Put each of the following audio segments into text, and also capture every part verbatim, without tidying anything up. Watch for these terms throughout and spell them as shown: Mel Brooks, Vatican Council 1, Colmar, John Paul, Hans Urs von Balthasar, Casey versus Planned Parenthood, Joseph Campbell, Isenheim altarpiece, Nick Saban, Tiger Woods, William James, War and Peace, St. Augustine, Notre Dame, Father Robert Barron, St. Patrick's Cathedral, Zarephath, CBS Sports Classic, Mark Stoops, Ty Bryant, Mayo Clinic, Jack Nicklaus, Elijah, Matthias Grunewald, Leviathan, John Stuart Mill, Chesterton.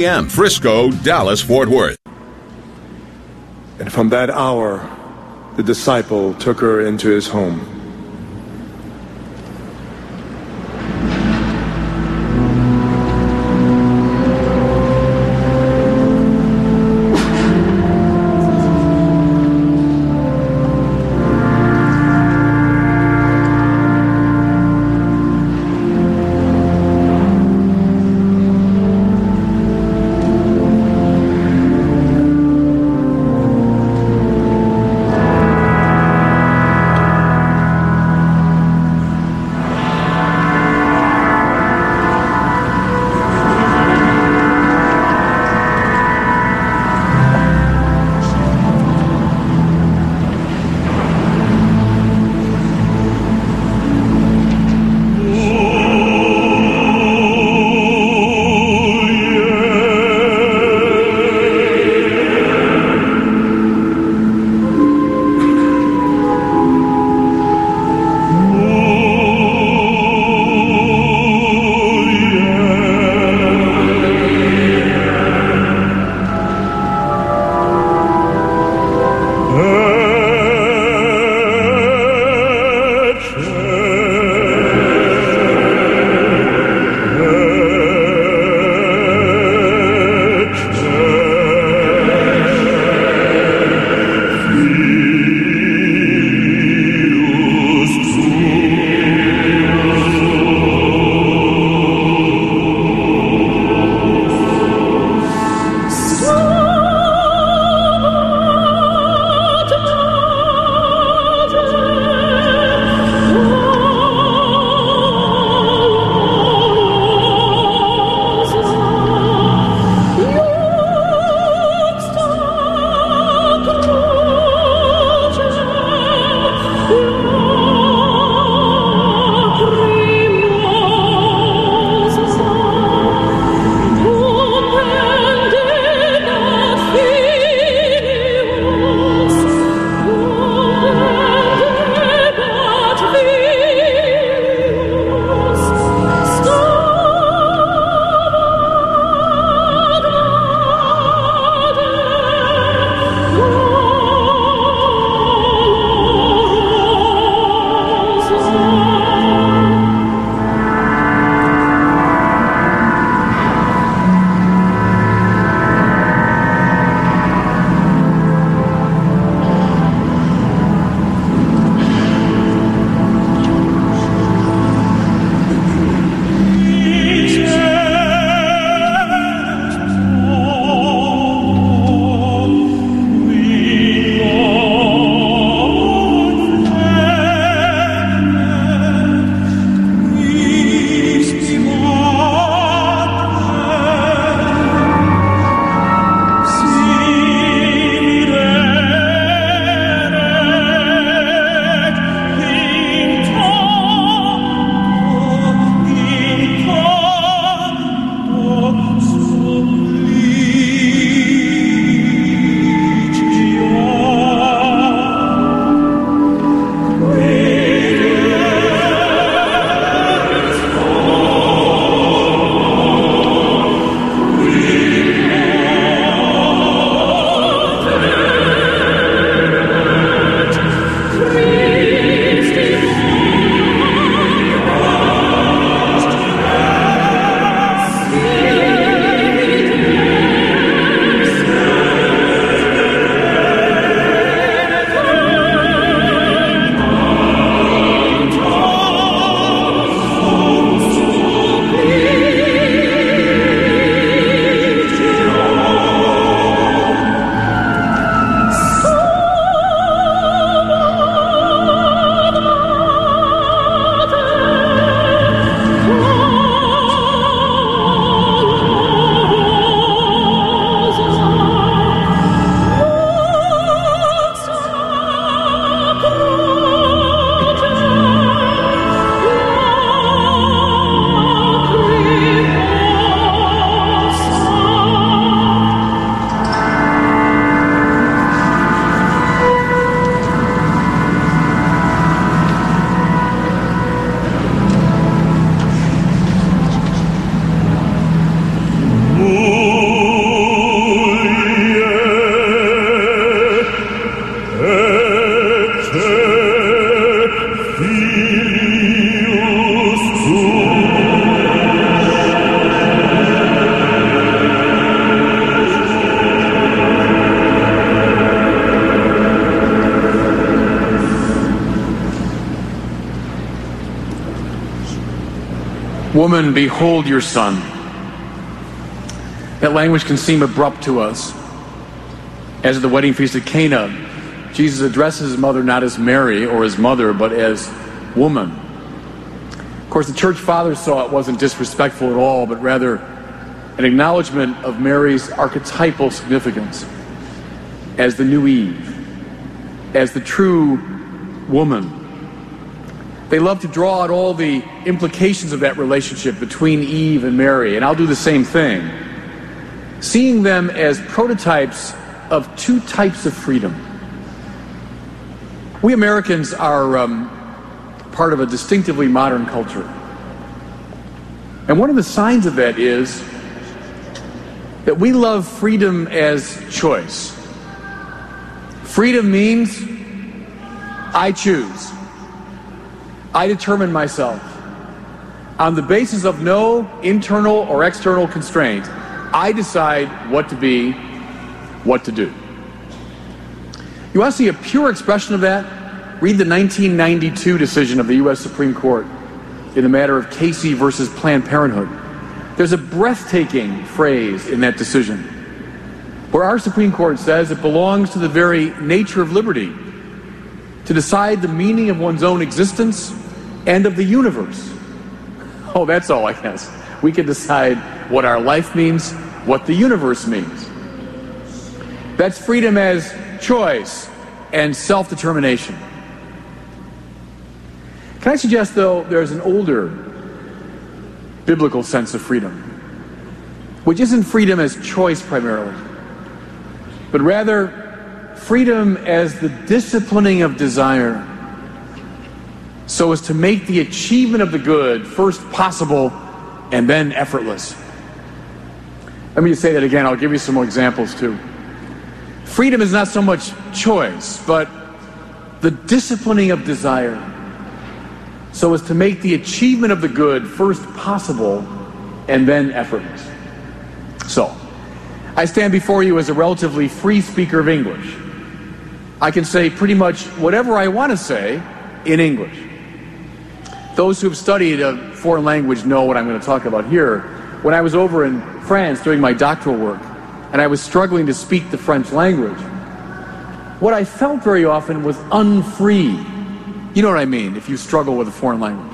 p m Frisco, Dallas, Fort Worth. And from that hour, the disciple took her into his home. Woman, behold your son. That language can seem abrupt to us. As at the wedding feast at Cana, Jesus addresses his mother not as Mary or his mother, but as woman. Of course, the church fathers saw it wasn't disrespectful at all, but rather an acknowledgement of Mary's archetypal significance as the new Eve, as the true woman. They love to draw out all the implications of that relationship between Eve and Mary, and I'll do the same thing, seeing them as prototypes of two types of freedom. We Americans are um, part of a distinctively modern culture. And one of the signs of that is that we love freedom as choice. Freedom means I choose. I determine myself. On the basis of no internal or external constraint, I decide what to be, what to do. You want to see a pure expression of that? Read the nineteen ninety-two decision of the U S Supreme Court in the matter of Casey versus Planned Parenthood. There's a breathtaking phrase in that decision where our Supreme Court says it belongs to the very nature of liberty to decide the meaning of one's own existence and of the universe. Oh, that's all, I guess. We can decide what our life means, what the universe means. That's freedom as choice and self-determination. Can I suggest, though, there's an older biblical sense of freedom, which isn't freedom as choice primarily, but rather freedom as the disciplining of desire so as to make the achievement of the good first possible and then effortless. Let me just say that again. I'll give you some more examples, too. Freedom is not so much choice, but the disciplining of desire so as to make the achievement of the good first possible and then effortless. So, I stand before you as a relatively free speaker of English. I can say pretty much whatever I want to say in English. Those who have studied a foreign language know what I'm going to talk about here. When I was over in France doing my doctoral work, and I was struggling to speak the French language, what I felt very often was unfree. You know what I mean, if you struggle with a foreign language.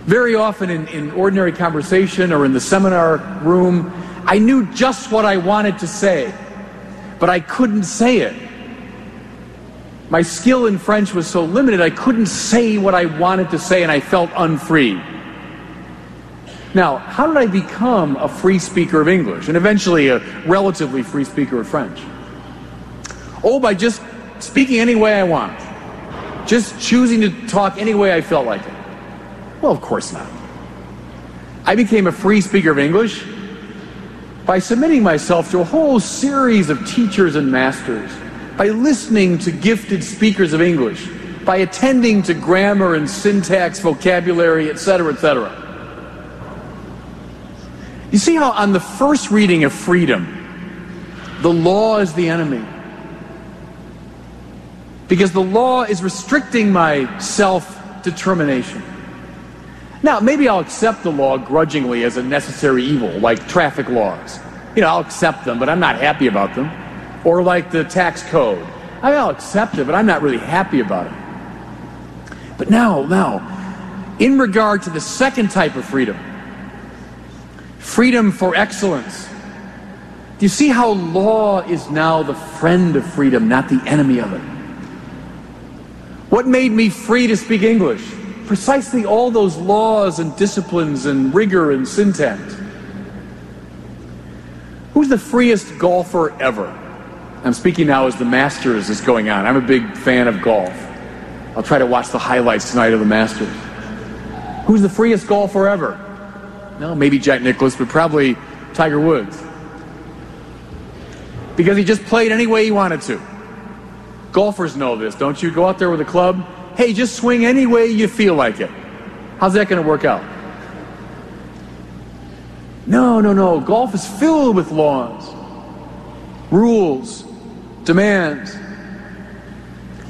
Very often in, in ordinary conversation or in the seminar room, I knew just what I wanted to say, but I couldn't say it. My skill in French was so limited, I couldn't say what I wanted to say, and I felt unfree. Now, how did I become a free speaker of English and eventually a relatively free speaker of French? Oh, by just speaking any way I want. Just choosing to talk any way I felt like it. Well, of course not. I became a free speaker of English by submitting myself to a whole series of teachers and masters, by listening to gifted speakers of English, by attending to grammar and syntax, vocabulary, et cetera, et cetera. You see how on the first reading of freedom, the law is the enemy. Because the law is restricting my self-determination. Now, maybe I'll accept the law grudgingly as a necessary evil, like traffic laws. You know, I'll accept them, but I'm not happy about them. Or like the tax code. I'll accept it, but I'm not really happy about it. But now, now, in regard to the second type of freedom, freedom for excellence. Do you see how law is now the friend of freedom, not the enemy of it? What made me free to speak English? Precisely all those laws and disciplines and rigor and syntax. Who's the freest golfer ever? I'm speaking now as the Masters is going on. I'm a big fan of golf. I'll try to watch the highlights tonight of the Masters. Who's the freest golfer ever? No, maybe Jack Nicklaus, but probably Tiger Woods. Because he just played any way he wanted to. Golfers know this, don't you? Go out there with a club. Hey, just swing any way you feel like it. How's that going to work out? No, no, no. Golf is filled with laws, rules, demands.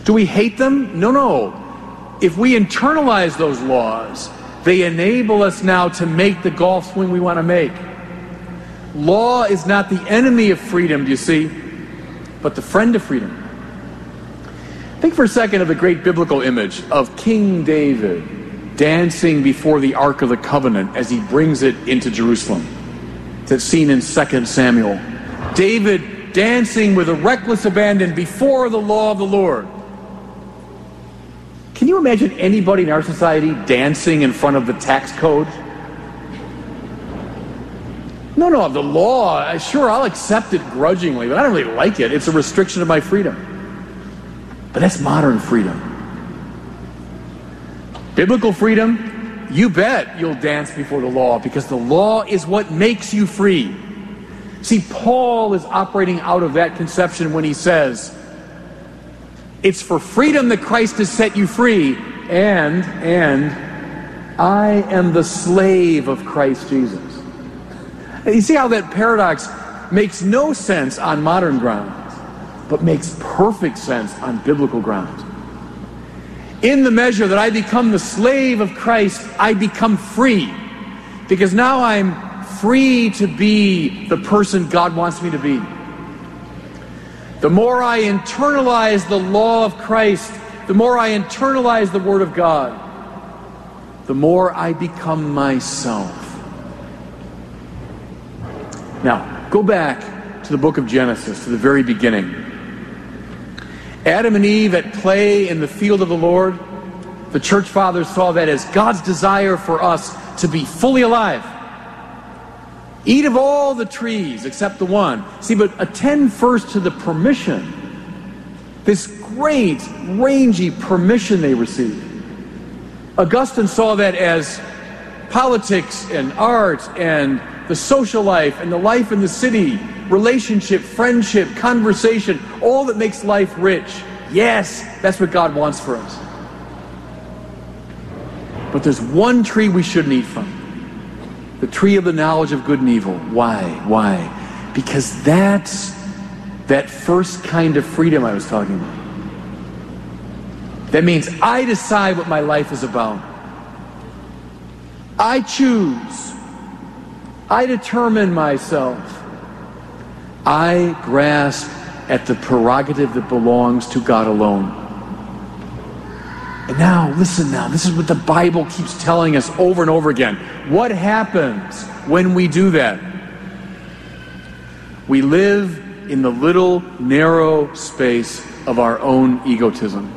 Do we hate them? No, no. If we internalize those laws, They enable us now to make the golf swing we want to make. Law is not the enemy of freedom, you see, but the friend of freedom. Think for a second of the great biblical image of King David dancing before the Ark of the Covenant as he brings it into Jerusalem. That's seen in Second Samuel. David dancing with a reckless abandon before the law of the Lord. Can you imagine anybody in our society dancing in front of the tax code? No, no, the law, sure, I'll accept it grudgingly, but I don't really like it. It's a restriction of my freedom. But that's modern freedom. Biblical freedom, you bet you'll dance before the law, because the law is what makes you free. See, Paul is operating out of that conception when he says, it's for freedom that Christ has set you free, and, and, I am the slave of Christ Jesus. You see how that paradox makes no sense on modern grounds, but makes perfect sense on biblical grounds. In the measure that I become the slave of Christ, I become free, because now I'm free to be the person God wants me to be. The more I internalize the law of Christ, the more I internalize the Word of God, the more I become myself. Now, go back to the book of Genesis, to the very beginning. Adam and Eve at play in the field of the Lord, the church fathers saw that as God's desire for us to be fully alive. Eat of all the trees except the one. See, but attend first to the permission. This great, rangy permission they received. Augustine saw that as politics and art and the social life and the life in the city, relationship, friendship, conversation, all that makes life rich. Yes, that's what God wants for us. But there's one tree we shouldn't eat from. The tree of the knowledge of good and evil. Why? Why? Because that's that first kind of freedom I was talking about. That means I decide what my life is about. I choose. I determine myself. I grasp at the prerogative that belongs to God alone. And now, listen now, this is what the Bible keeps telling us over and over again. What happens when we do that? We live in the little, narrow space of our own egotism.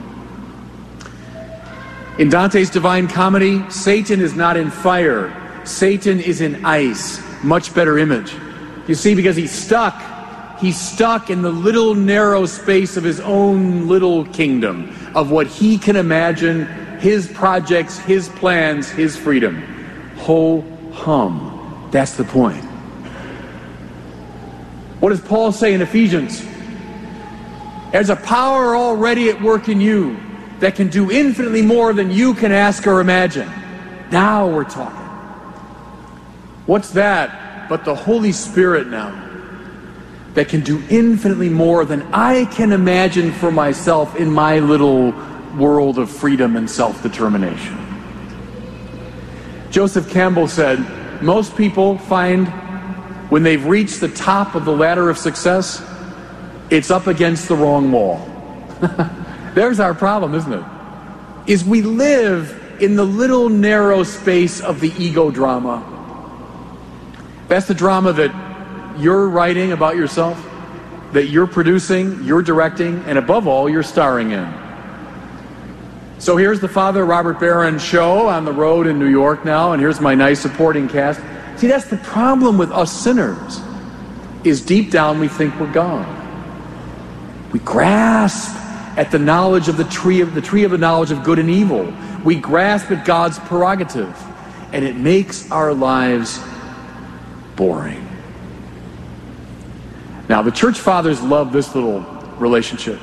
In Dante's Divine Comedy, Satan is not in fire. Satan is in ice. Much better image. You see, because he's stuck. He's stuck in the little narrow space of his own little kingdom, of what he can imagine, his projects, his plans, his freedom. Ho hum. That's the point. What does Paul say in Ephesians? There's a power already at work in you that can do infinitely more than you can ask or imagine. Now we're talking. What's that but the Holy Spirit now, that can do infinitely more than I can imagine for myself in my little world of freedom and self-determination. Joseph Campbell said, most people find when they've reached the top of the ladder of success, it's up against the wrong wall. There's our problem, isn't it? Is we live in the little narrow space of the ego drama. That's the drama that you're writing about yourself, that you're producing, you're directing, and above all, you're starring in. So here's the Father Robert Barron show on the road in New York now, and here's my nice supporting cast. See, that's the problem with us sinners, is deep down we think we're God. We grasp at the knowledge of the tree of the tree of the knowledge of good and evil. We grasp at God's prerogative, and it makes our lives boring. Now, the church fathers love this little relationship.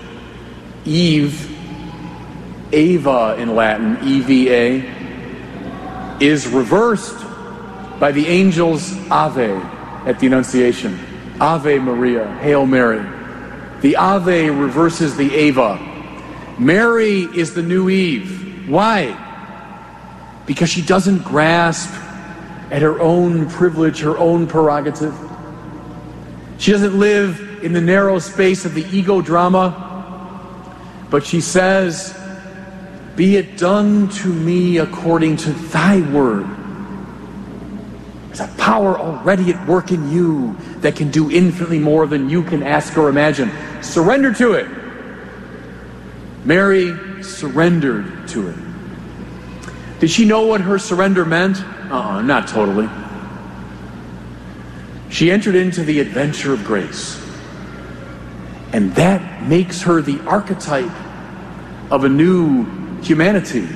Eve, Ava in Latin, E V A, is reversed by the angel's Ave at the Annunciation. Ave Maria, Hail Mary. The Ave reverses the Ava. Mary is the new Eve. Why? because she doesn't grasp at her own privilege, her own prerogative. She doesn't live in the narrow space of the ego drama, but she says, "Be it done to me according to thy word." There's a power already at work in you that can do infinitely more than you can ask or imagine. Surrender to it. Mary surrendered to it. Did she know what her surrender meant? Uh-uh, not totally. She entered into the adventure of grace. And that makes her the archetype of a new humanity,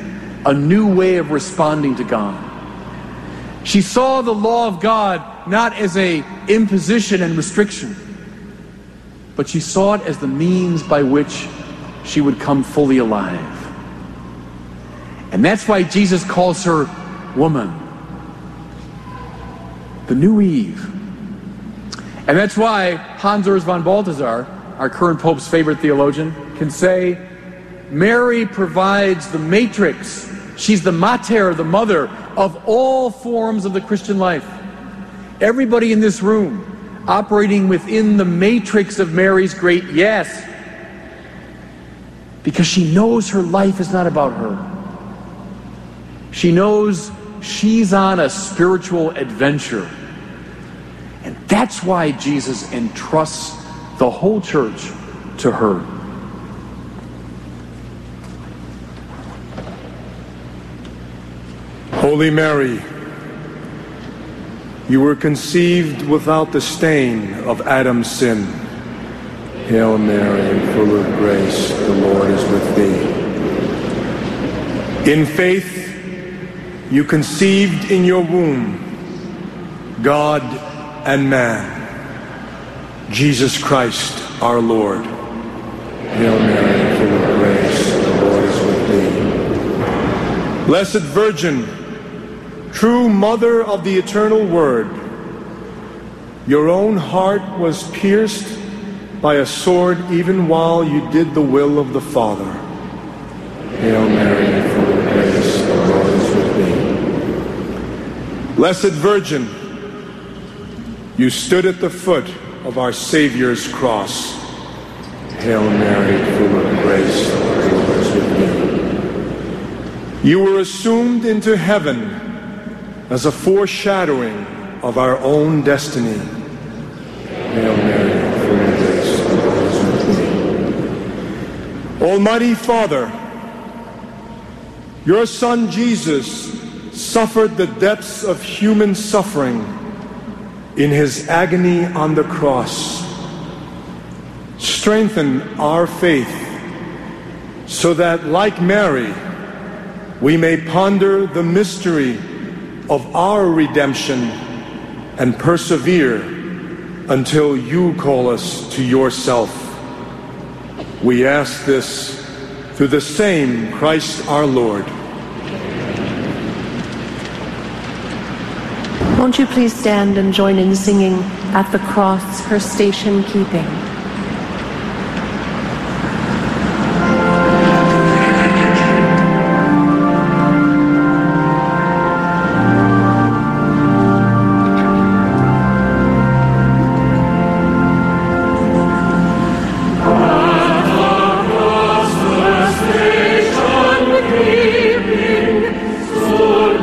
a new way of responding to God. She saw the law of God not as an imposition and restriction, but she saw it as the means by which she would come fully alive. And that's why Jesus calls her woman, the new Eve. And that's why Hans Urs von Balthasar, our current Pope's favorite theologian, can say, Mary provides the matrix. She's the mater, the mother, of all forms of the Christian life. Everybody in this room operating within the matrix of Mary's great yes, because she knows her life is not about her. She knows she's on a spiritual adventure. And that's why Jesus entrusts the whole church to her. Holy Mary, you were conceived without the stain of Adam's sin. Hail Mary, full of grace, the Lord is with thee. In faith, you conceived in your womb God and man, Jesus Christ our Lord. Hail Mary, full of grace, the Lord is with thee. Blessed Virgin, true Mother of the Eternal Word, your own heart was pierced by a sword even while you did the will of the Father. Hail Mary, full of grace, the Lord is with thee. Blessed Virgin, you stood at the foot of our Savior's cross. Hail Mary, full of grace, the Lord is with thee. You were assumed into heaven as a foreshadowing of our own destiny. Hail Mary, full of grace, the Lord is with thee. Almighty Father, your Son Jesus suffered the depths of human suffering in his agony on the cross. Strengthen our faith so that, like Mary, we may ponder the mystery of our redemption and persevere until you call us to yourself. We ask this through the same Christ our Lord. Won't you please stand and join in singing "At the Cross, Her Station Keeping"? Lord,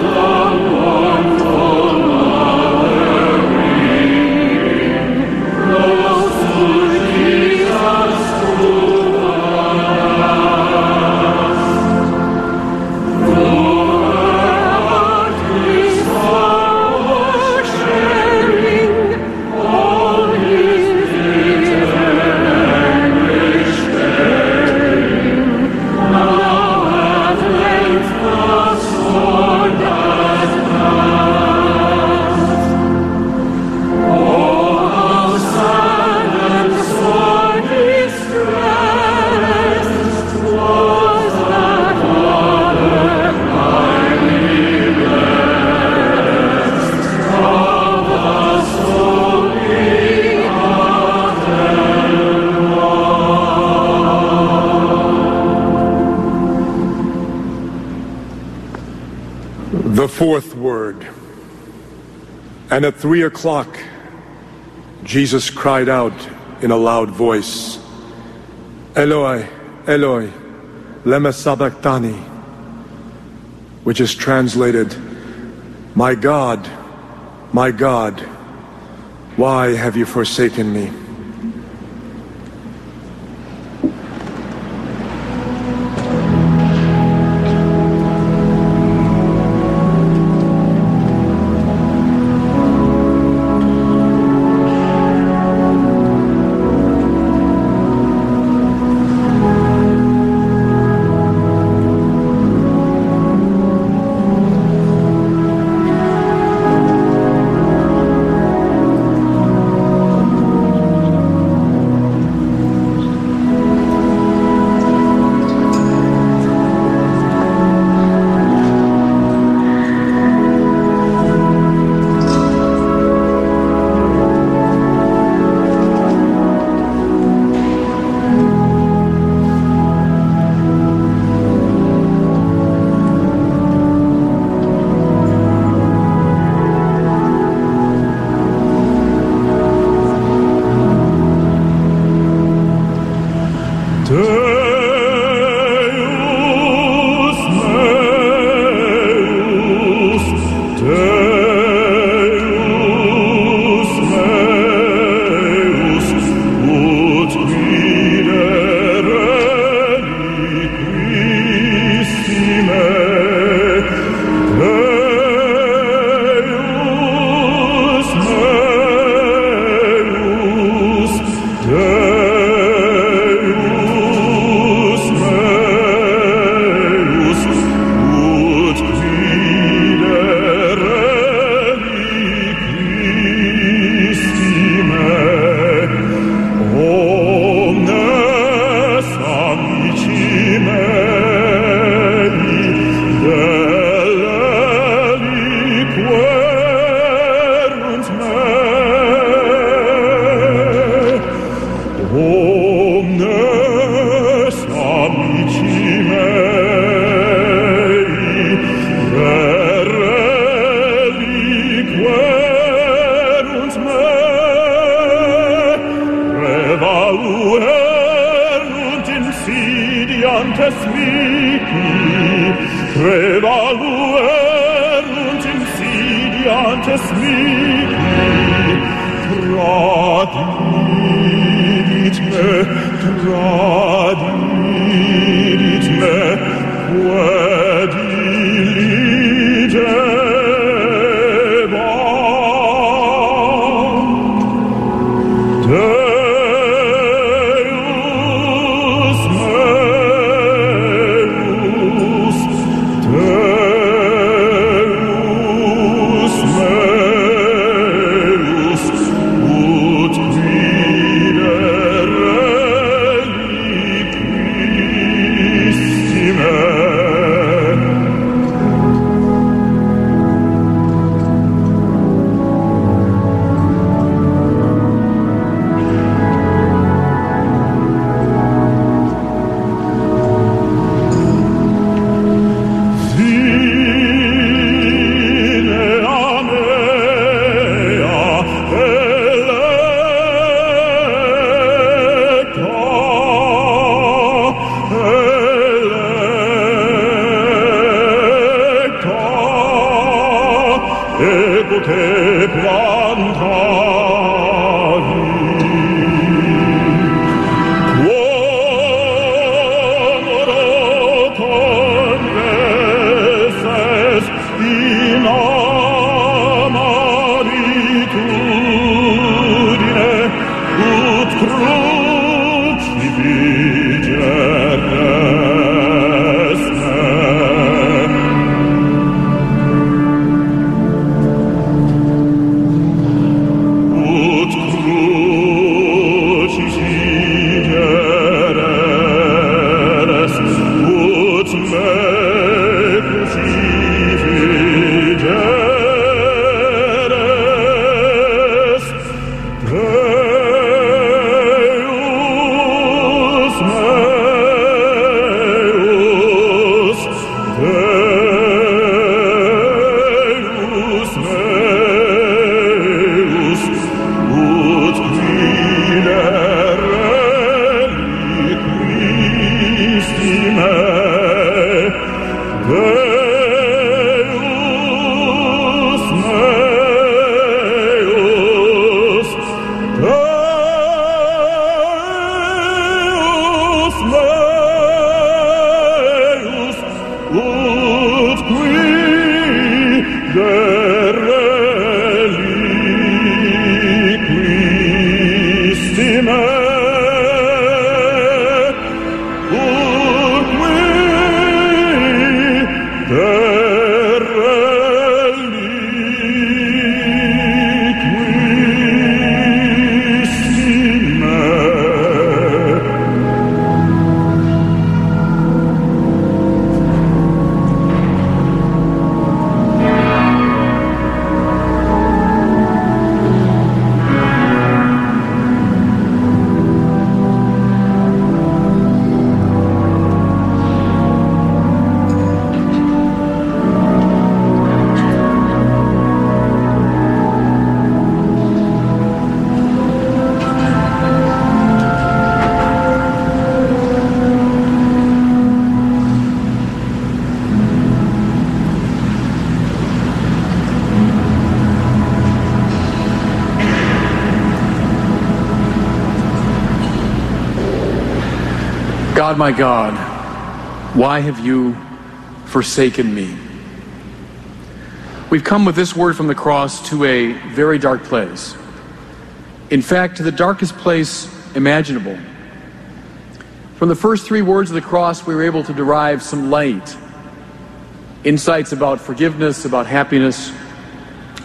fourth word. And at three o'clock, Jesus cried out in a loud voice, Eloi, Eloi, lema sabachthani, which is translated, My God, my God, why have you forsaken me? God, my God, why have you forsaken me? We've come with this word from the cross to a very dark place. In fact, to the darkest place imaginable. From the first three words of the cross, we were able to derive some light, insights about forgiveness, about happiness,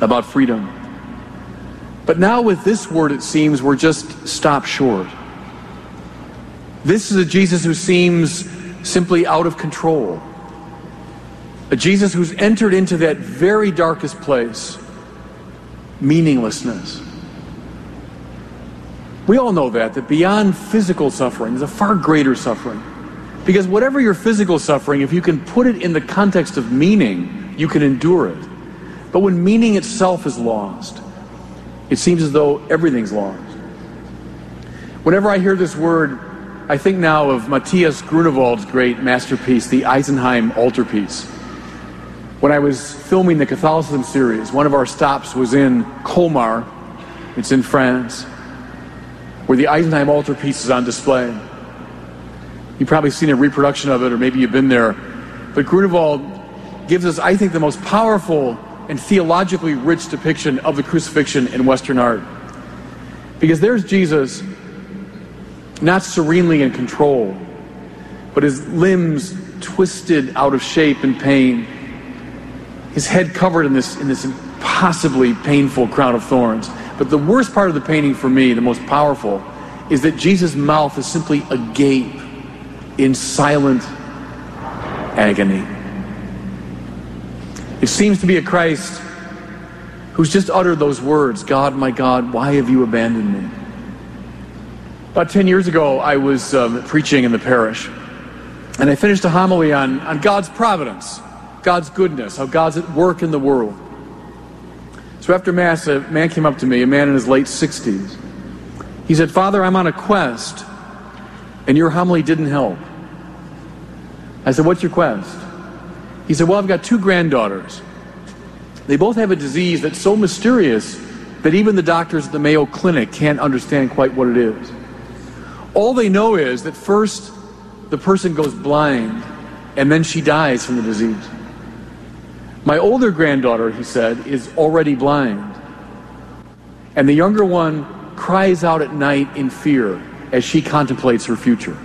about freedom. But now with this word, it seems, we're just stopped short. This is a Jesus who seems simply out of control. A Jesus who's entered into that very darkest place, meaninglessness. We all know that, that beyond physical suffering is a far greater suffering. Because whatever your physical suffering, if you can put it in the context of meaning, you can endure it. But when meaning itself is lost, it seems as though everything's lost. Whenever I hear this word, I think now of Matthias Grunewald's great masterpiece, the Isenheim altarpiece. When I was filming the Catholicism series, one of our stops was in Colmar, it's in France, where the Isenheim altarpiece is on display. You've probably seen a reproduction of it, or maybe you've been there. But Grunewald gives us, I think, the most powerful and theologically rich depiction of the crucifixion in Western art. Because there's Jesus, not serenely in control, but his limbs twisted out of shape in pain, his head covered in this, in this impossibly painful crown of thorns. But the worst part of the painting for me, the most powerful, is that Jesus' mouth is simply agape in silent agony. It seems to be a Christ who's just uttered those words, God, my God, why have you abandoned me? About ten years ago, I was um, preaching in the parish, and I finished a homily on, on God's providence, God's goodness, how God's at work in the world. So after Mass, a man came up to me, a man in his late sixties. He said, Father, I'm on a quest, and your homily didn't help. I said, what's your quest? He said, well, I've got two granddaughters. They both have a disease that's so mysterious that even the doctors at the Mayo Clinic can't understand quite what it is. All they know is that first the person goes blind and then she dies from the disease. My older granddaughter, he said, is already blind. And the younger one cries out at night in fear as she contemplates her future.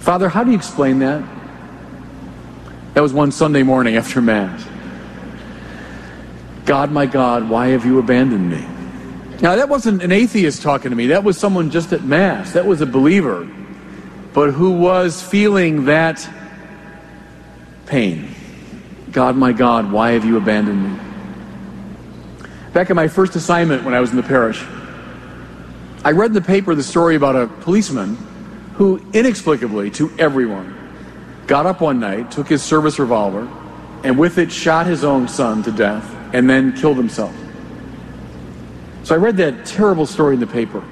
Father, how do you explain that? That was one Sunday morning after Mass. God, my God, why have you abandoned me? Now, that wasn't an atheist talking to me. That was someone just at Mass. That was a believer, but who was feeling that pain. God, my God, why have you abandoned me? Back in my first assignment when I was in the parish, I read in the paper the story about a policeman who inexplicably, to everyone, got up one night, took his service revolver, and with it shot his own son to death and then killed himself. So I read that terrible story in the paper.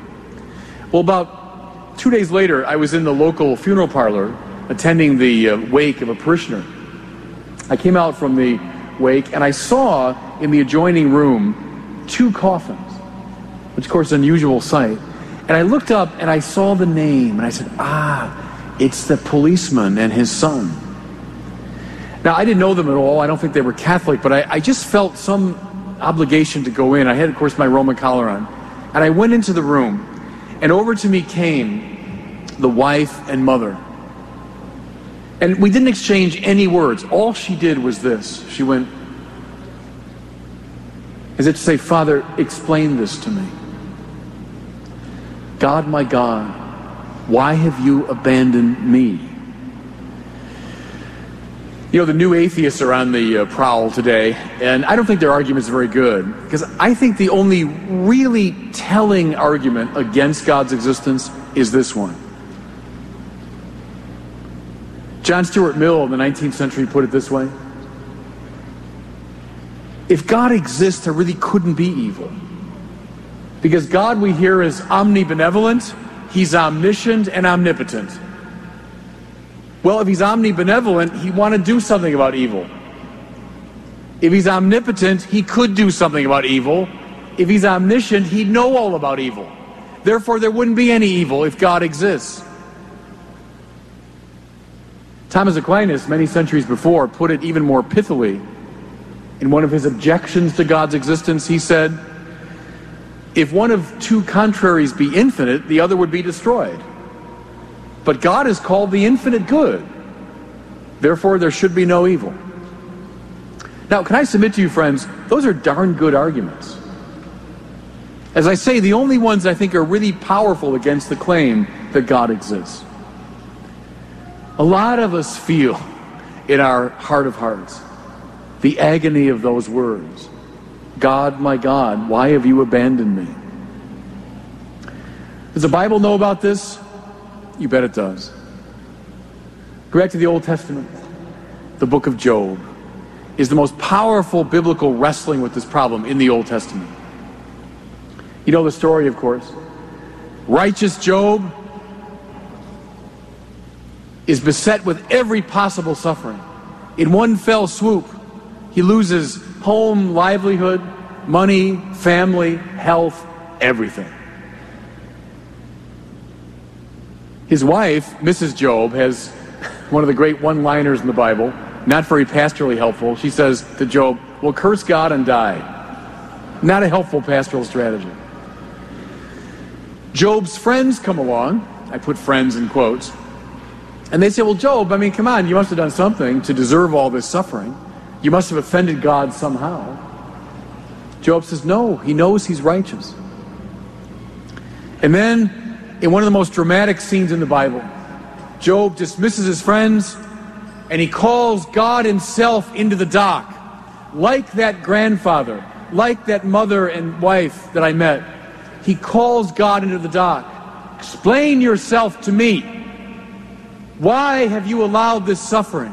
Well, about two days later, I was in the local funeral parlor attending the uh, wake of a parishioner. I came out from the wake and I saw in the adjoining room two coffins, which of course is an unusual sight. And I looked up and I saw the name and I said, ah, it's the policeman and his son. Now, I didn't know them at all. I don't think they were Catholic, but I, I just felt some obligation to go in. I had, of course, my Roman collar on. And I went into the room, and over to me came the wife and mother. And we didn't exchange any words. All she did was this. She went, as if to say, Father, explain this to me. God, my God, why have you abandoned me? You know, the new atheists are on the uh, prowl today, and I don't think their argument's very good, because I think the only really telling argument against God's existence is this one. John Stuart Mill in the nineteenth century put it this way. If God exists, there really couldn't be evil. Because God, we hear, is omnibenevolent, he's omniscient and omnipotent. Well, if he's omnibenevolent, he want to do something about evil. If he's omnipotent, he could do something about evil. If he's omniscient, he'd know all about evil. Therefore, there wouldn't be any evil if God exists. Thomas Aquinas, many centuries before, put it even more pithily. In one of his objections to God's existence, he said, if one of two contraries be infinite, the other would be destroyed. But God is called the infinite good. Therefore, there should be no evil. Now, can I submit to you, friends, those are darn good arguments. As I say, the only ones I think are really powerful against the claim that God exists. A lot of us feel in our heart of hearts the agony of those words. God, my God, why have you abandoned me? Does the Bible know about this? You bet it does. Go back to the Old Testament. The book of Job is the most powerful biblical wrestling with this problem in the Old Testament. You know the story, of course. Righteous Job is beset with every possible suffering. In one fell swoop, he loses home, livelihood, money, family, health, everything. His wife, Missus Job, has one of the great one-liners in the Bible, not very pastorally helpful. She says to Job, well, curse God and die. Not a helpful pastoral strategy. Job's friends come along, I put friends in quotes, and they say, well, Job, I mean, come on, you must have done something to deserve all this suffering. You must have offended God somehow. Job says, no, he knows he's righteous. And then, in one of the most dramatic scenes in the Bible, Job dismisses his friends and he calls God himself into the dock. Like that grandfather, like that mother and wife that I met, he calls God into the dock. Explain yourself to me. Why have you allowed this suffering?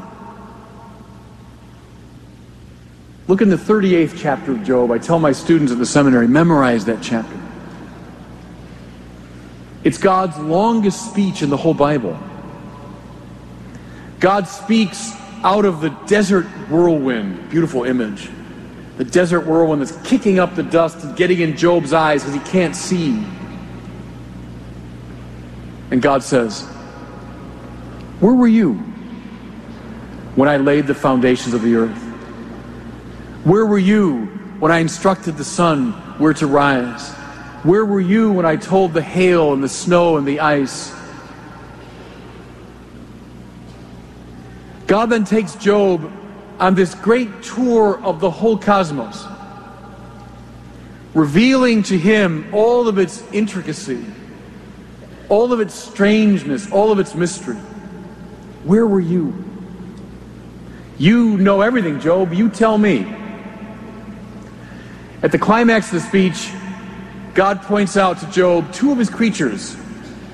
Look in the thirty-eighth chapter of Job. I tell my students at the seminary, memorize that chapter. It's God's longest speech in the whole Bible. God speaks out of the desert whirlwind, beautiful image. The desert whirlwind that's kicking up the dust and getting in Job's eyes because he can't see. And God says, where were you when I laid the foundations of the earth? Where were you when I instructed the sun where to rise? Where were you when I told the hail and the snow and the ice? God then takes Job on this great tour of the whole cosmos, revealing to him all of its intricacy, all of its strangeness, all of its mystery. Where were you? You know everything, Job. You tell me. At the climax of the speech, God points out to Job two of his creatures,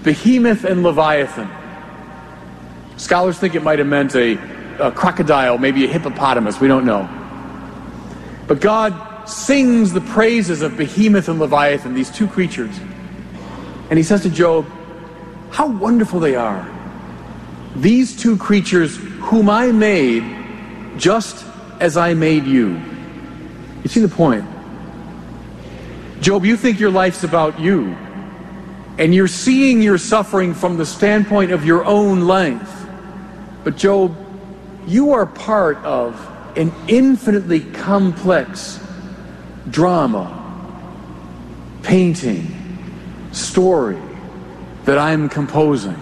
Behemoth and Leviathan. Scholars think it might have meant a, a crocodile, maybe a hippopotamus, we don't know. But God sings the praises of Behemoth and Leviathan, these two creatures. And he says to Job, how wonderful they are. These two creatures whom I made just as I made you. You see the point? Job, you think your life's about you, and you're seeing your suffering from the standpoint of your own life. But Job, you are part of an infinitely complex drama painting, story that I'm composing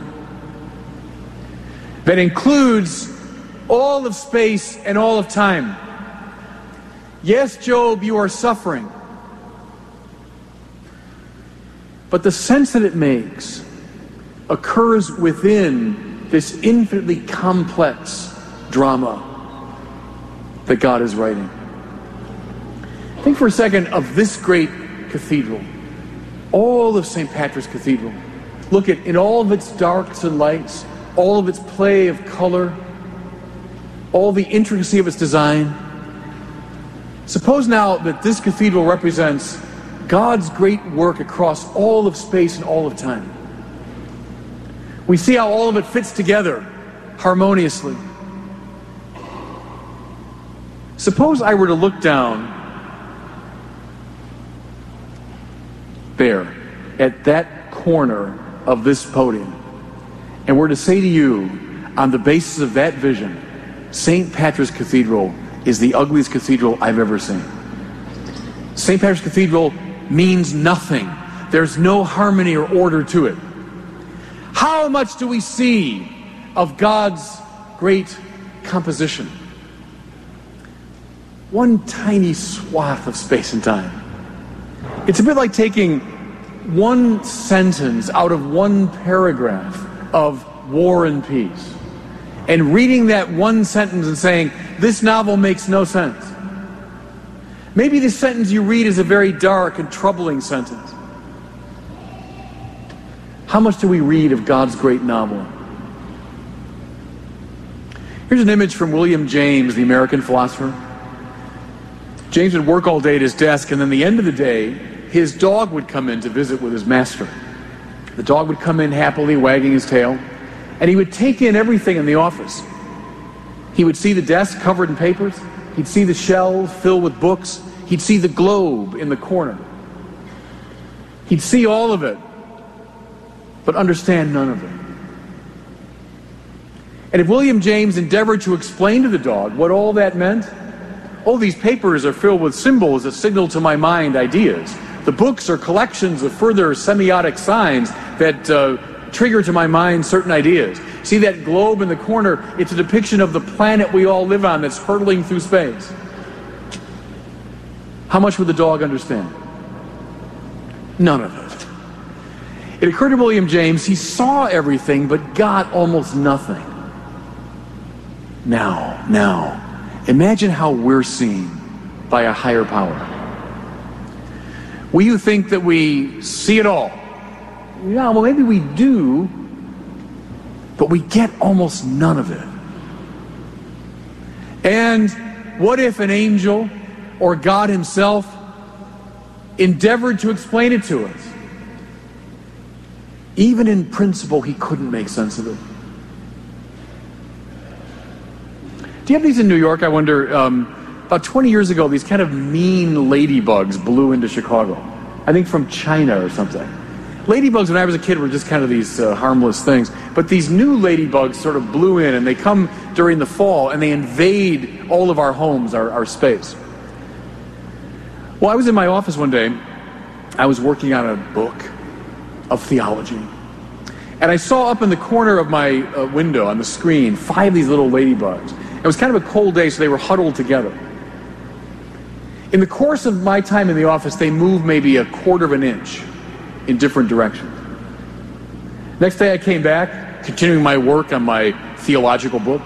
that includes all of space and all of time. Yes, Job, you are suffering. But the sense that it makes occurs within this infinitely complex drama that God is writing. Think for a second of this great cathedral, all of Saint Patrick's Cathedral. Look at in all of its darks and lights, all of its play of color, all the intricacy of its design. Suppose now that this cathedral represents God's great work across all of space and all of time. We see how all of it fits together harmoniously. Suppose I were to look down there at that corner of this podium and were to say to you, on the basis of that vision, Saint Patrick's Cathedral is the ugliest cathedral I've ever seen. Saint Patrick's Cathedral means nothing. There's no harmony or order to it. How much do we see of God's great composition? One tiny swath of space and time. It's a bit like taking one sentence out of one paragraph of War and Peace and reading that one sentence and saying, this novel makes no sense. Maybe this sentence you read is a very dark and troubling sentence. How much do we read of God's great novel? Here's an image from William James, the American philosopher. James would work all day at his desk, and then at the end of the day, his dog would come in to visit with his master. The dog would come in happily, wagging his tail, and he would take in everything in the office. He would see the desk covered in papers. He'd see the shelves filled with books. He'd see the globe in the corner. He'd see all of it, but understand none of it. And if William James endeavored to explain to the dog what all that meant, oh, these papers are filled with symbols that signal to my mind ideas. The books are collections of further semiotic signs that uh, trigger to my mind certain ideas. See that globe in the corner? It's a depiction of the planet we all live on that's hurtling through space. How much would the dog understand? None of it. It occurred to William James, he saw everything but got almost nothing. Now, now. Imagine how we're seen by a higher power. We who think that we see it all. Yeah, well, maybe we do, but we get almost none of it. And what if an angel or God himself endeavored to explain it to us? Even in principle, he couldn't make sense of it. Do you have these in New York? I wonder, um, about twenty years ago, these kind of mean ladybugs blew into Chicago. I think from China or something. Ladybugs, when I was a kid, were just kind of these uh, harmless things. But these new ladybugs sort of blew in, and they come during the fall, and they invade all of our homes, our, our space. Well, I was in my office one day. I was working on a book of theology. And I saw up in the corner of my uh, window on the screen five of these little ladybugs. It was kind of a cold day, so they were huddled together. In the course of my time in the office, they moved maybe a quarter of an inch in different directions. Next day I came back, continuing my work on my theological book,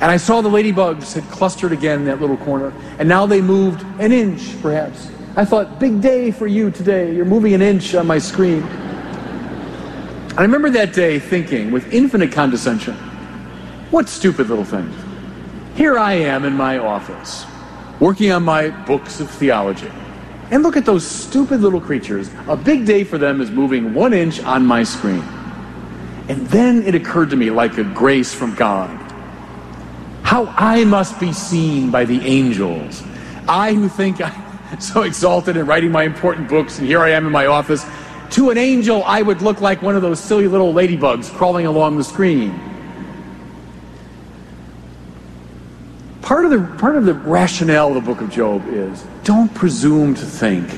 and I saw the ladybugs had clustered again in that little corner, and now they moved an inch, perhaps. I thought, big day for you today. You're moving an inch on my screen. I remember that day thinking, with infinite condescension, what stupid little things. Here I am in my office, working on my books of theology. And look at those stupid little creatures. A big day for them is moving one inch on my screen. And then it occurred to me, like a grace from God, how I must be seen by the angels. I who think I'm so exalted in writing my important books, and here I am in my office. To an angel, I would look like one of those silly little ladybugs crawling along the screen. Part of, the, part of the rationale of the book of Job is, don't presume to think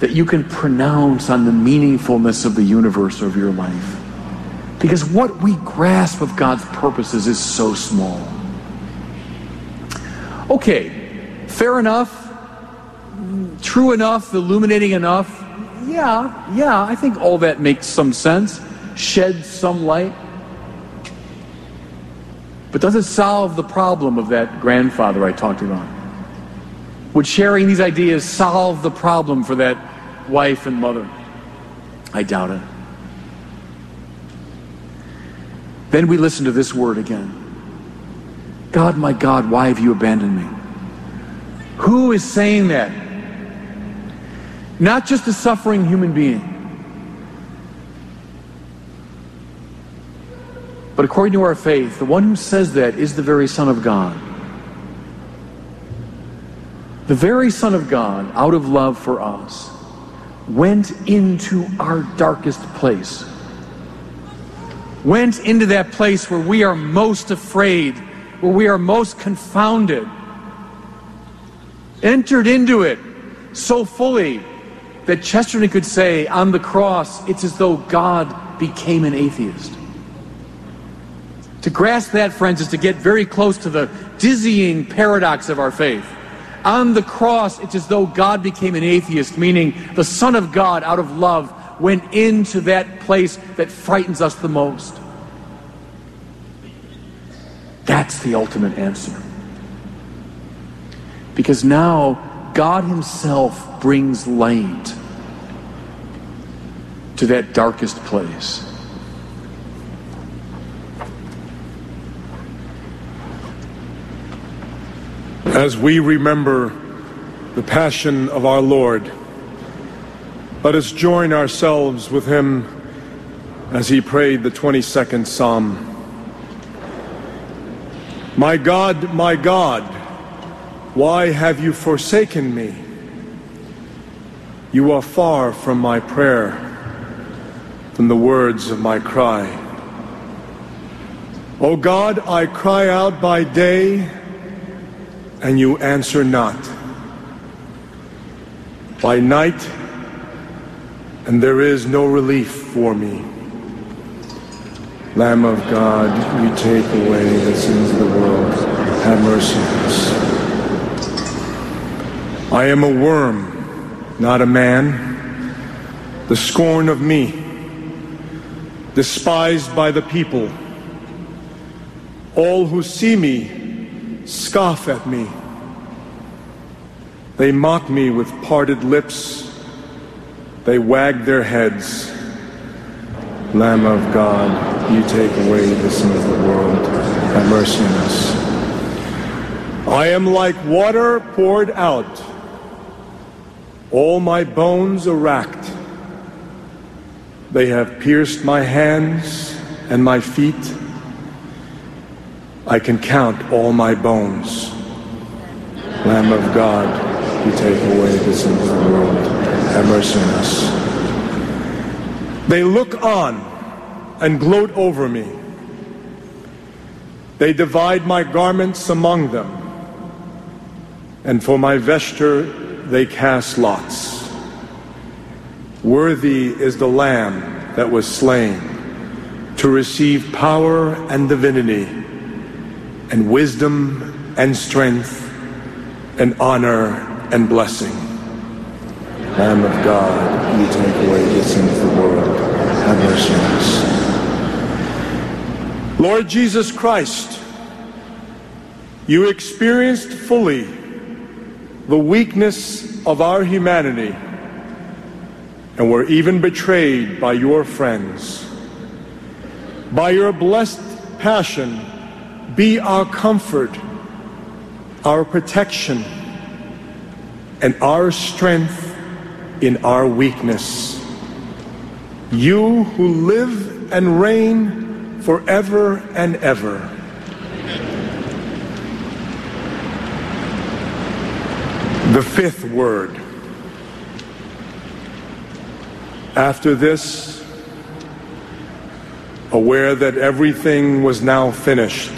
that you can pronounce on the meaningfulness of the universe of your life. Because what we grasp of God's purposes is so small. Okay, fair enough, true enough, illuminating enough. Yeah, yeah, I think all that makes some sense, sheds some light. But does it solve the problem of that grandfather I talked about? Would sharing these ideas solve the problem for that wife and mother? I doubt it. Then we listen to this word again. God, my God, why have you abandoned me? Who is saying that? Not just a suffering human being. But according to our faith, the one who says that is the very Son of God. The very Son of God, out of love for us, went into our darkest place. Went into that place where we are most afraid, where we are most confounded. Entered into it so fully that Chesterton could say on the cross, it's as though God became an atheist. To grasp that, friends, is to get very close to the dizzying paradox of our faith. On the cross, it's as though God became an atheist, meaning the Son of God, out of love, went into that place that frightens us the most. That's the ultimate answer. Because now, God Himself brings light to that darkest place. As we remember the passion of our Lord, let us join ourselves with him as he prayed the twenty-second Psalm. My God, my God, why have you forsaken me? You are far from my prayer, from the words of my cry. O God, I cry out by day, and you answer not. By night, and there is no relief for me. Lamb of God, you take away the sins of the world. Have mercy on us. I am a worm, not a man. The scorn of me, despised by the people. All who see me scoff at me. They mock me with parted lips. They wag their heads. Lamb of God, you take away the sin of the world. Have mercy on us. I am like water poured out. All my bones are racked. They have pierced my hands and my feet. I can count all my bones. Lamb of God, you take away the sins of the world. Have mercy on us. They look on and gloat over me. They divide my garments among them, and for my vesture they cast lots. Worthy is the Lamb that was slain to receive power and divinity, and wisdom, and strength, and honor, and blessing. Lamb of God, you take away the sins of the world. Have mercy on us. Lord Jesus Christ, you experienced fully the weakness of our humanity, and were even betrayed by your friends. By your blessed passion, be our comfort, our protection, and our strength in our weakness. You who live and reign forever and ever. The fifth word. After this, aware that everything was now finished,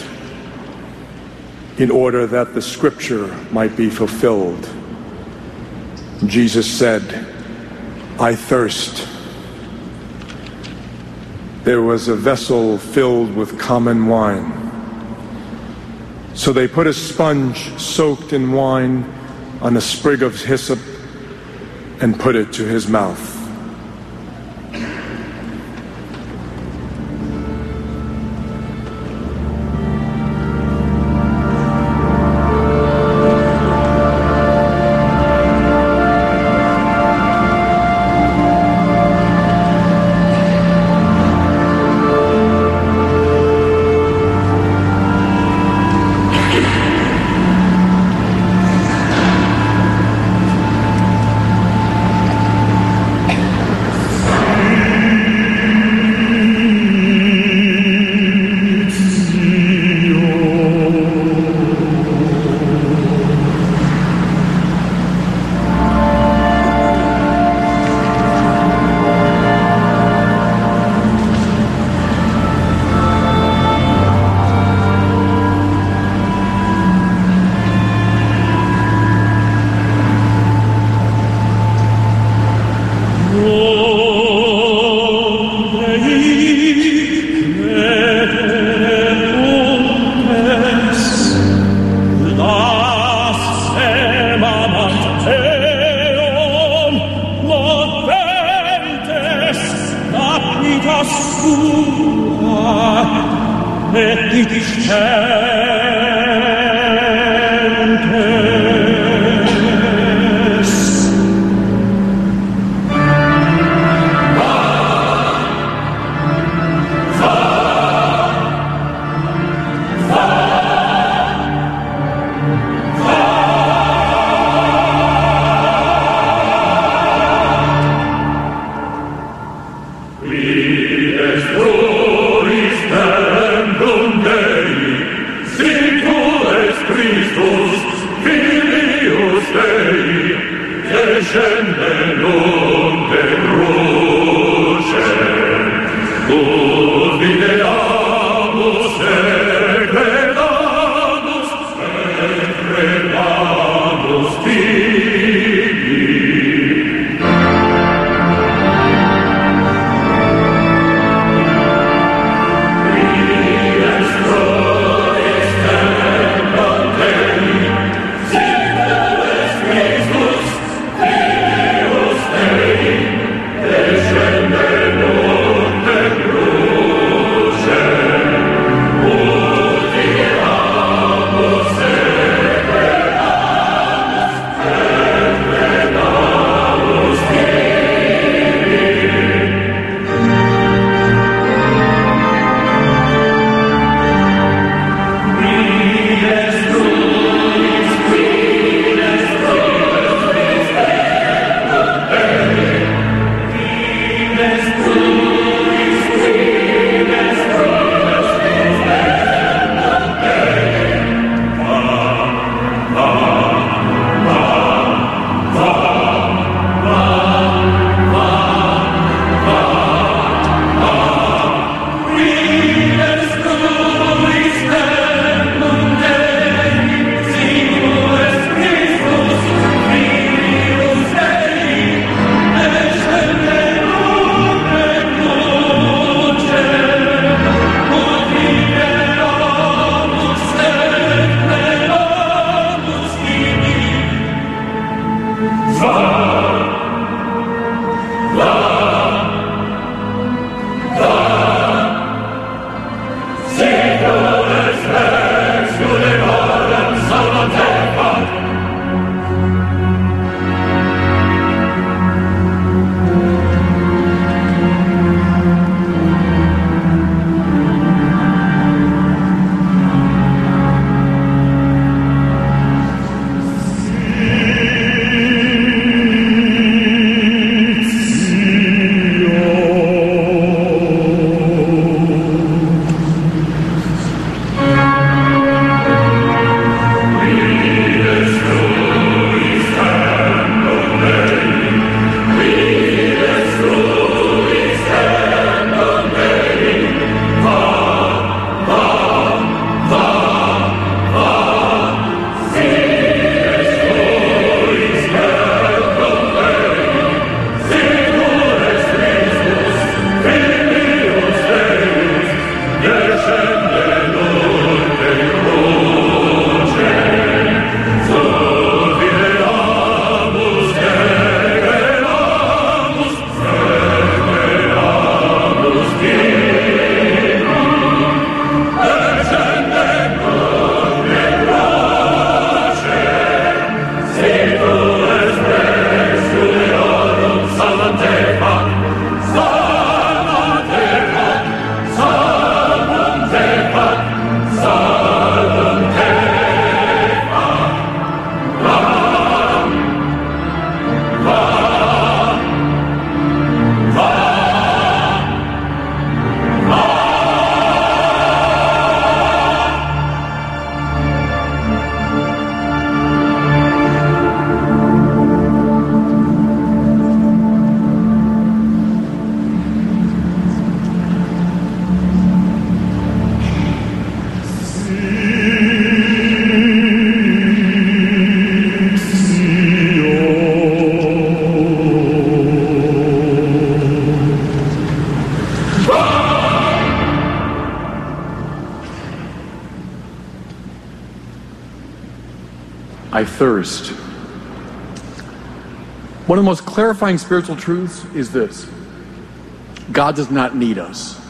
in order that the scripture might be fulfilled, Jesus said, I thirst. There was a vessel filled with common wine. So they put a sponge soaked in wine on a sprig of hyssop and put it to his mouth. Yeah. I thirst. One of the most clarifying spiritual truths is this: God does not need us.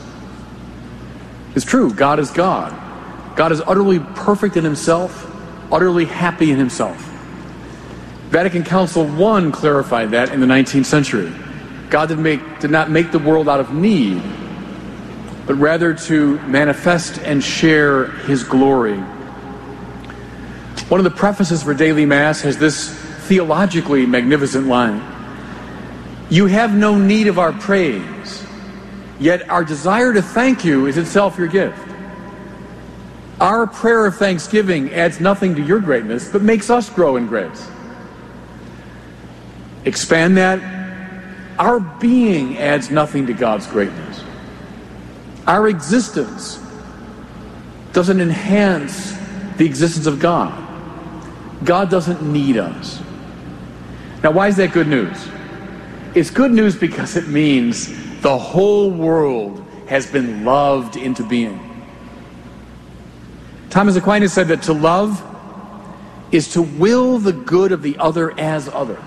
It's true, God is God. God is utterly perfect in himself, utterly happy in himself. Vatican Council one clarified that in the nineteenth century. God did, make, did not make the world out of need, but rather to manifest and share his glory. One of the prefaces for daily Mass has this theologically magnificent line: "You have no need of our praise, yet our desire to thank you is itself your gift. Our prayer of thanksgiving adds nothing to your greatness, but makes us grow in grace." Expand that: our being adds nothing to God's greatness. Our existence doesn't enhance the existence of God. God doesn't need us. Now, why is that good news? It's good news because it means the whole world has been loved into being. Thomas Aquinas said that to love is to will the good of the other as other.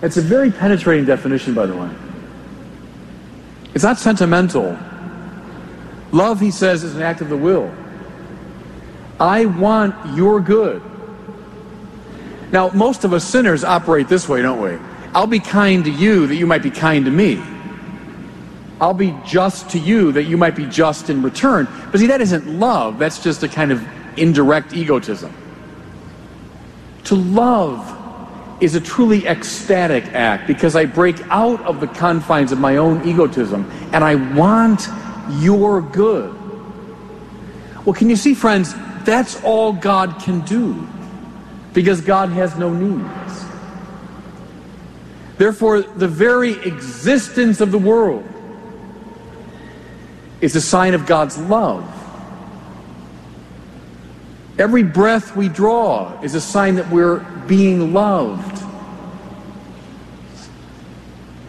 It's a very penetrating definition, by the way. It's not sentimental. Love, he says, is an act of the will. I want your good. Now, most of us sinners operate this way, don't we? I'll be kind to you that you might be kind to me. I'll be just to you that you might be just in return. But see, that isn't love. That's just a kind of indirect egotism. To love is a truly ecstatic act, because I break out of the confines of my own egotism and I want your good. Well, can you see, friends, that's all God can do, because God has no needs. Therefore, the very existence of the world is a sign of God's love. Every breath we draw is a sign that we're being loved.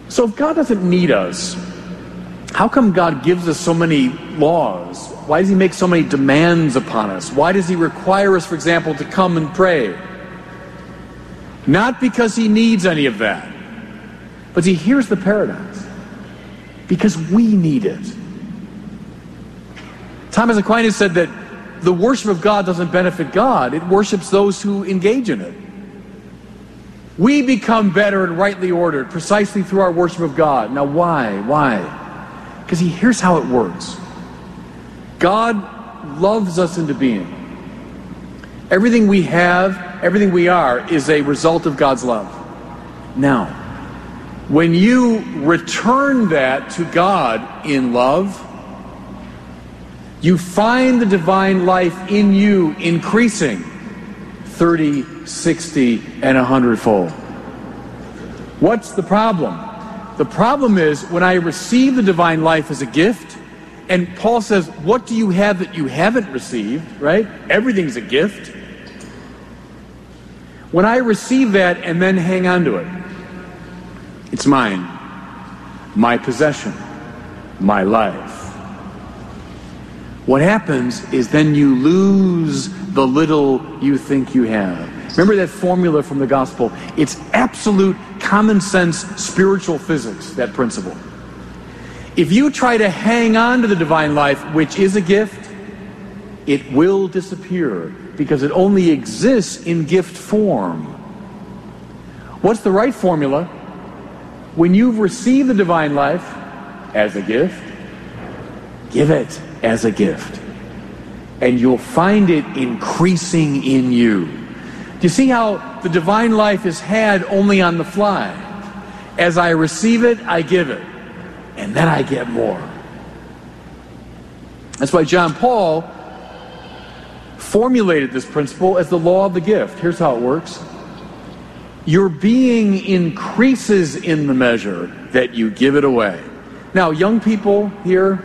So if God doesn't need us, how come God gives us so many laws? Why does he make so many demands upon us? Why does he require us, for example, to come and pray? Not because he needs any of that. But see, here's the paradox: because we need it. Thomas Aquinas said that the worship of God doesn't benefit God, it worships those who engage in it. We become better and rightly ordered precisely through our worship of God. Now why? Why? Because here's how it works. God loves us into being. Everything we have, everything we are, is a result of God's love. Now, when you return that to God in love, you find the divine life in you increasing thirty, sixty, and a hundredfold. What's the problem? The problem is when I receive the divine life as a gift, and Paul says, what do you have that you haven't received, right? Everything's a gift. When I receive that and then hang on to it, it's mine, my possession, my life. What happens is then you lose the little you think you have. Remember that formula from the gospel? It's absolute common sense spiritual physics, that principle. If you try to hang on to the divine life, which is a gift, it will disappear, because it only exists in gift form. What's the right formula? When you've received the divine life as a gift, give it as a gift, and you'll find it increasing in you. Do you see how the divine life is had only on the fly? As I receive it, I give it, and then I get more. That's why John Paul formulated this principle as the law of the gift. Here's how it works: your being increases in the measure that you give it away. Now, young people here,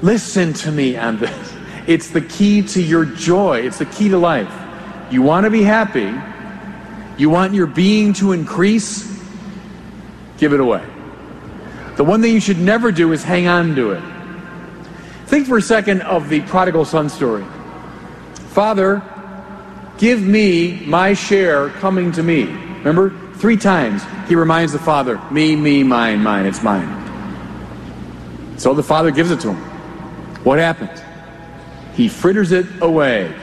listen to me on this. It's the key to your joy. It's the key to life. You want to be happy. You want your being to increase. Give it away. The one thing you should never do is hang on to it. Think for a second of the prodigal son story. Father give me my share coming to me. Remember, three times he reminds the Father, me, me, mine, mine, it's mine. So the Father gives it to him. What happened? He fritters it away.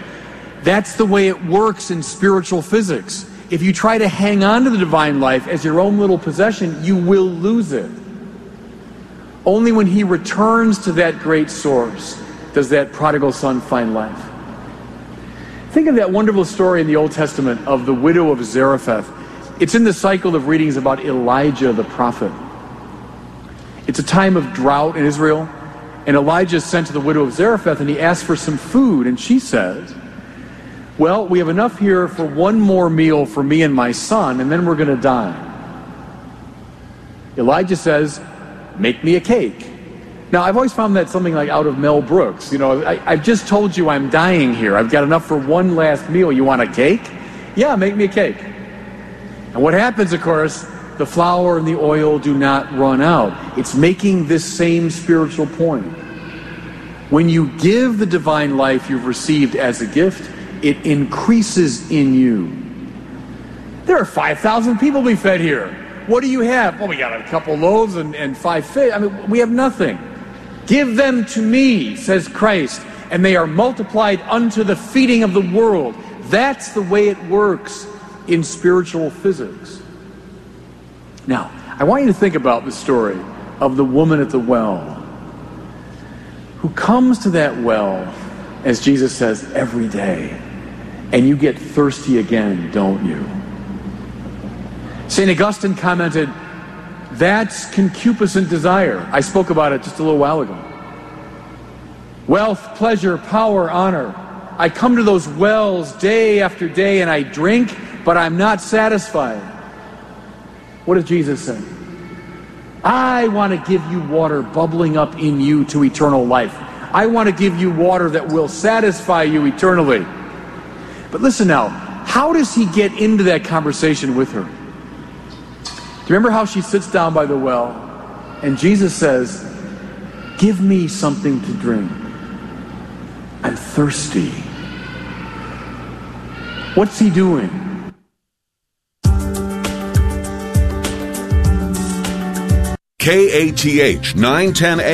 That's the way it works in spiritual physics. If you try to hang on to the divine life as your own little possession, you will lose it. Only when he returns to that great source does that prodigal son find life. Think of that wonderful story in the Old Testament of the widow of Zarephath. It's in the cycle of readings about Elijah the prophet. It's a time of drought in Israel, and Elijah is sent to the widow of Zarephath, and he asks for some food, and she says, well, we have enough here for one more meal for me and my son, and then we're going to die. Elijah says, make me a cake. Now, I've always found that something like out of Mel Brooks. You know, I, I've just told you I'm dying here. I've got enough for one last meal. You want a cake? Yeah, make me a cake. And what happens, of course, the flour and the oil do not run out. It's making this same spiritual point. When you give the divine life you've received as a gift, it increases in you. There are five thousand people to be fed here. What do you have? Well, we got a couple loaves and, and five fish. I mean, we have nothing. Give them to me, says Christ, and they are multiplied unto the feeding of the world. That's the way it works in spiritual physics. Now, I want you to think about the story of the woman at the well, who comes to that well, as Jesus says, every day. And you get thirsty again, don't you? Saint Augustine commented, that's concupiscent desire. I spoke about it just a little while ago. Wealth, pleasure, power, honor. I come to those wells day after day and I drink, but I'm not satisfied. What does Jesus say? I want to give you water bubbling up in you to eternal life. I want to give you water that will satisfy you eternally. But listen now, how does he get into that conversation with her? Do you remember how she sits down by the well and Jesus says, give me something to drink. I'm thirsty. What's he doing? K A T H nine ten A M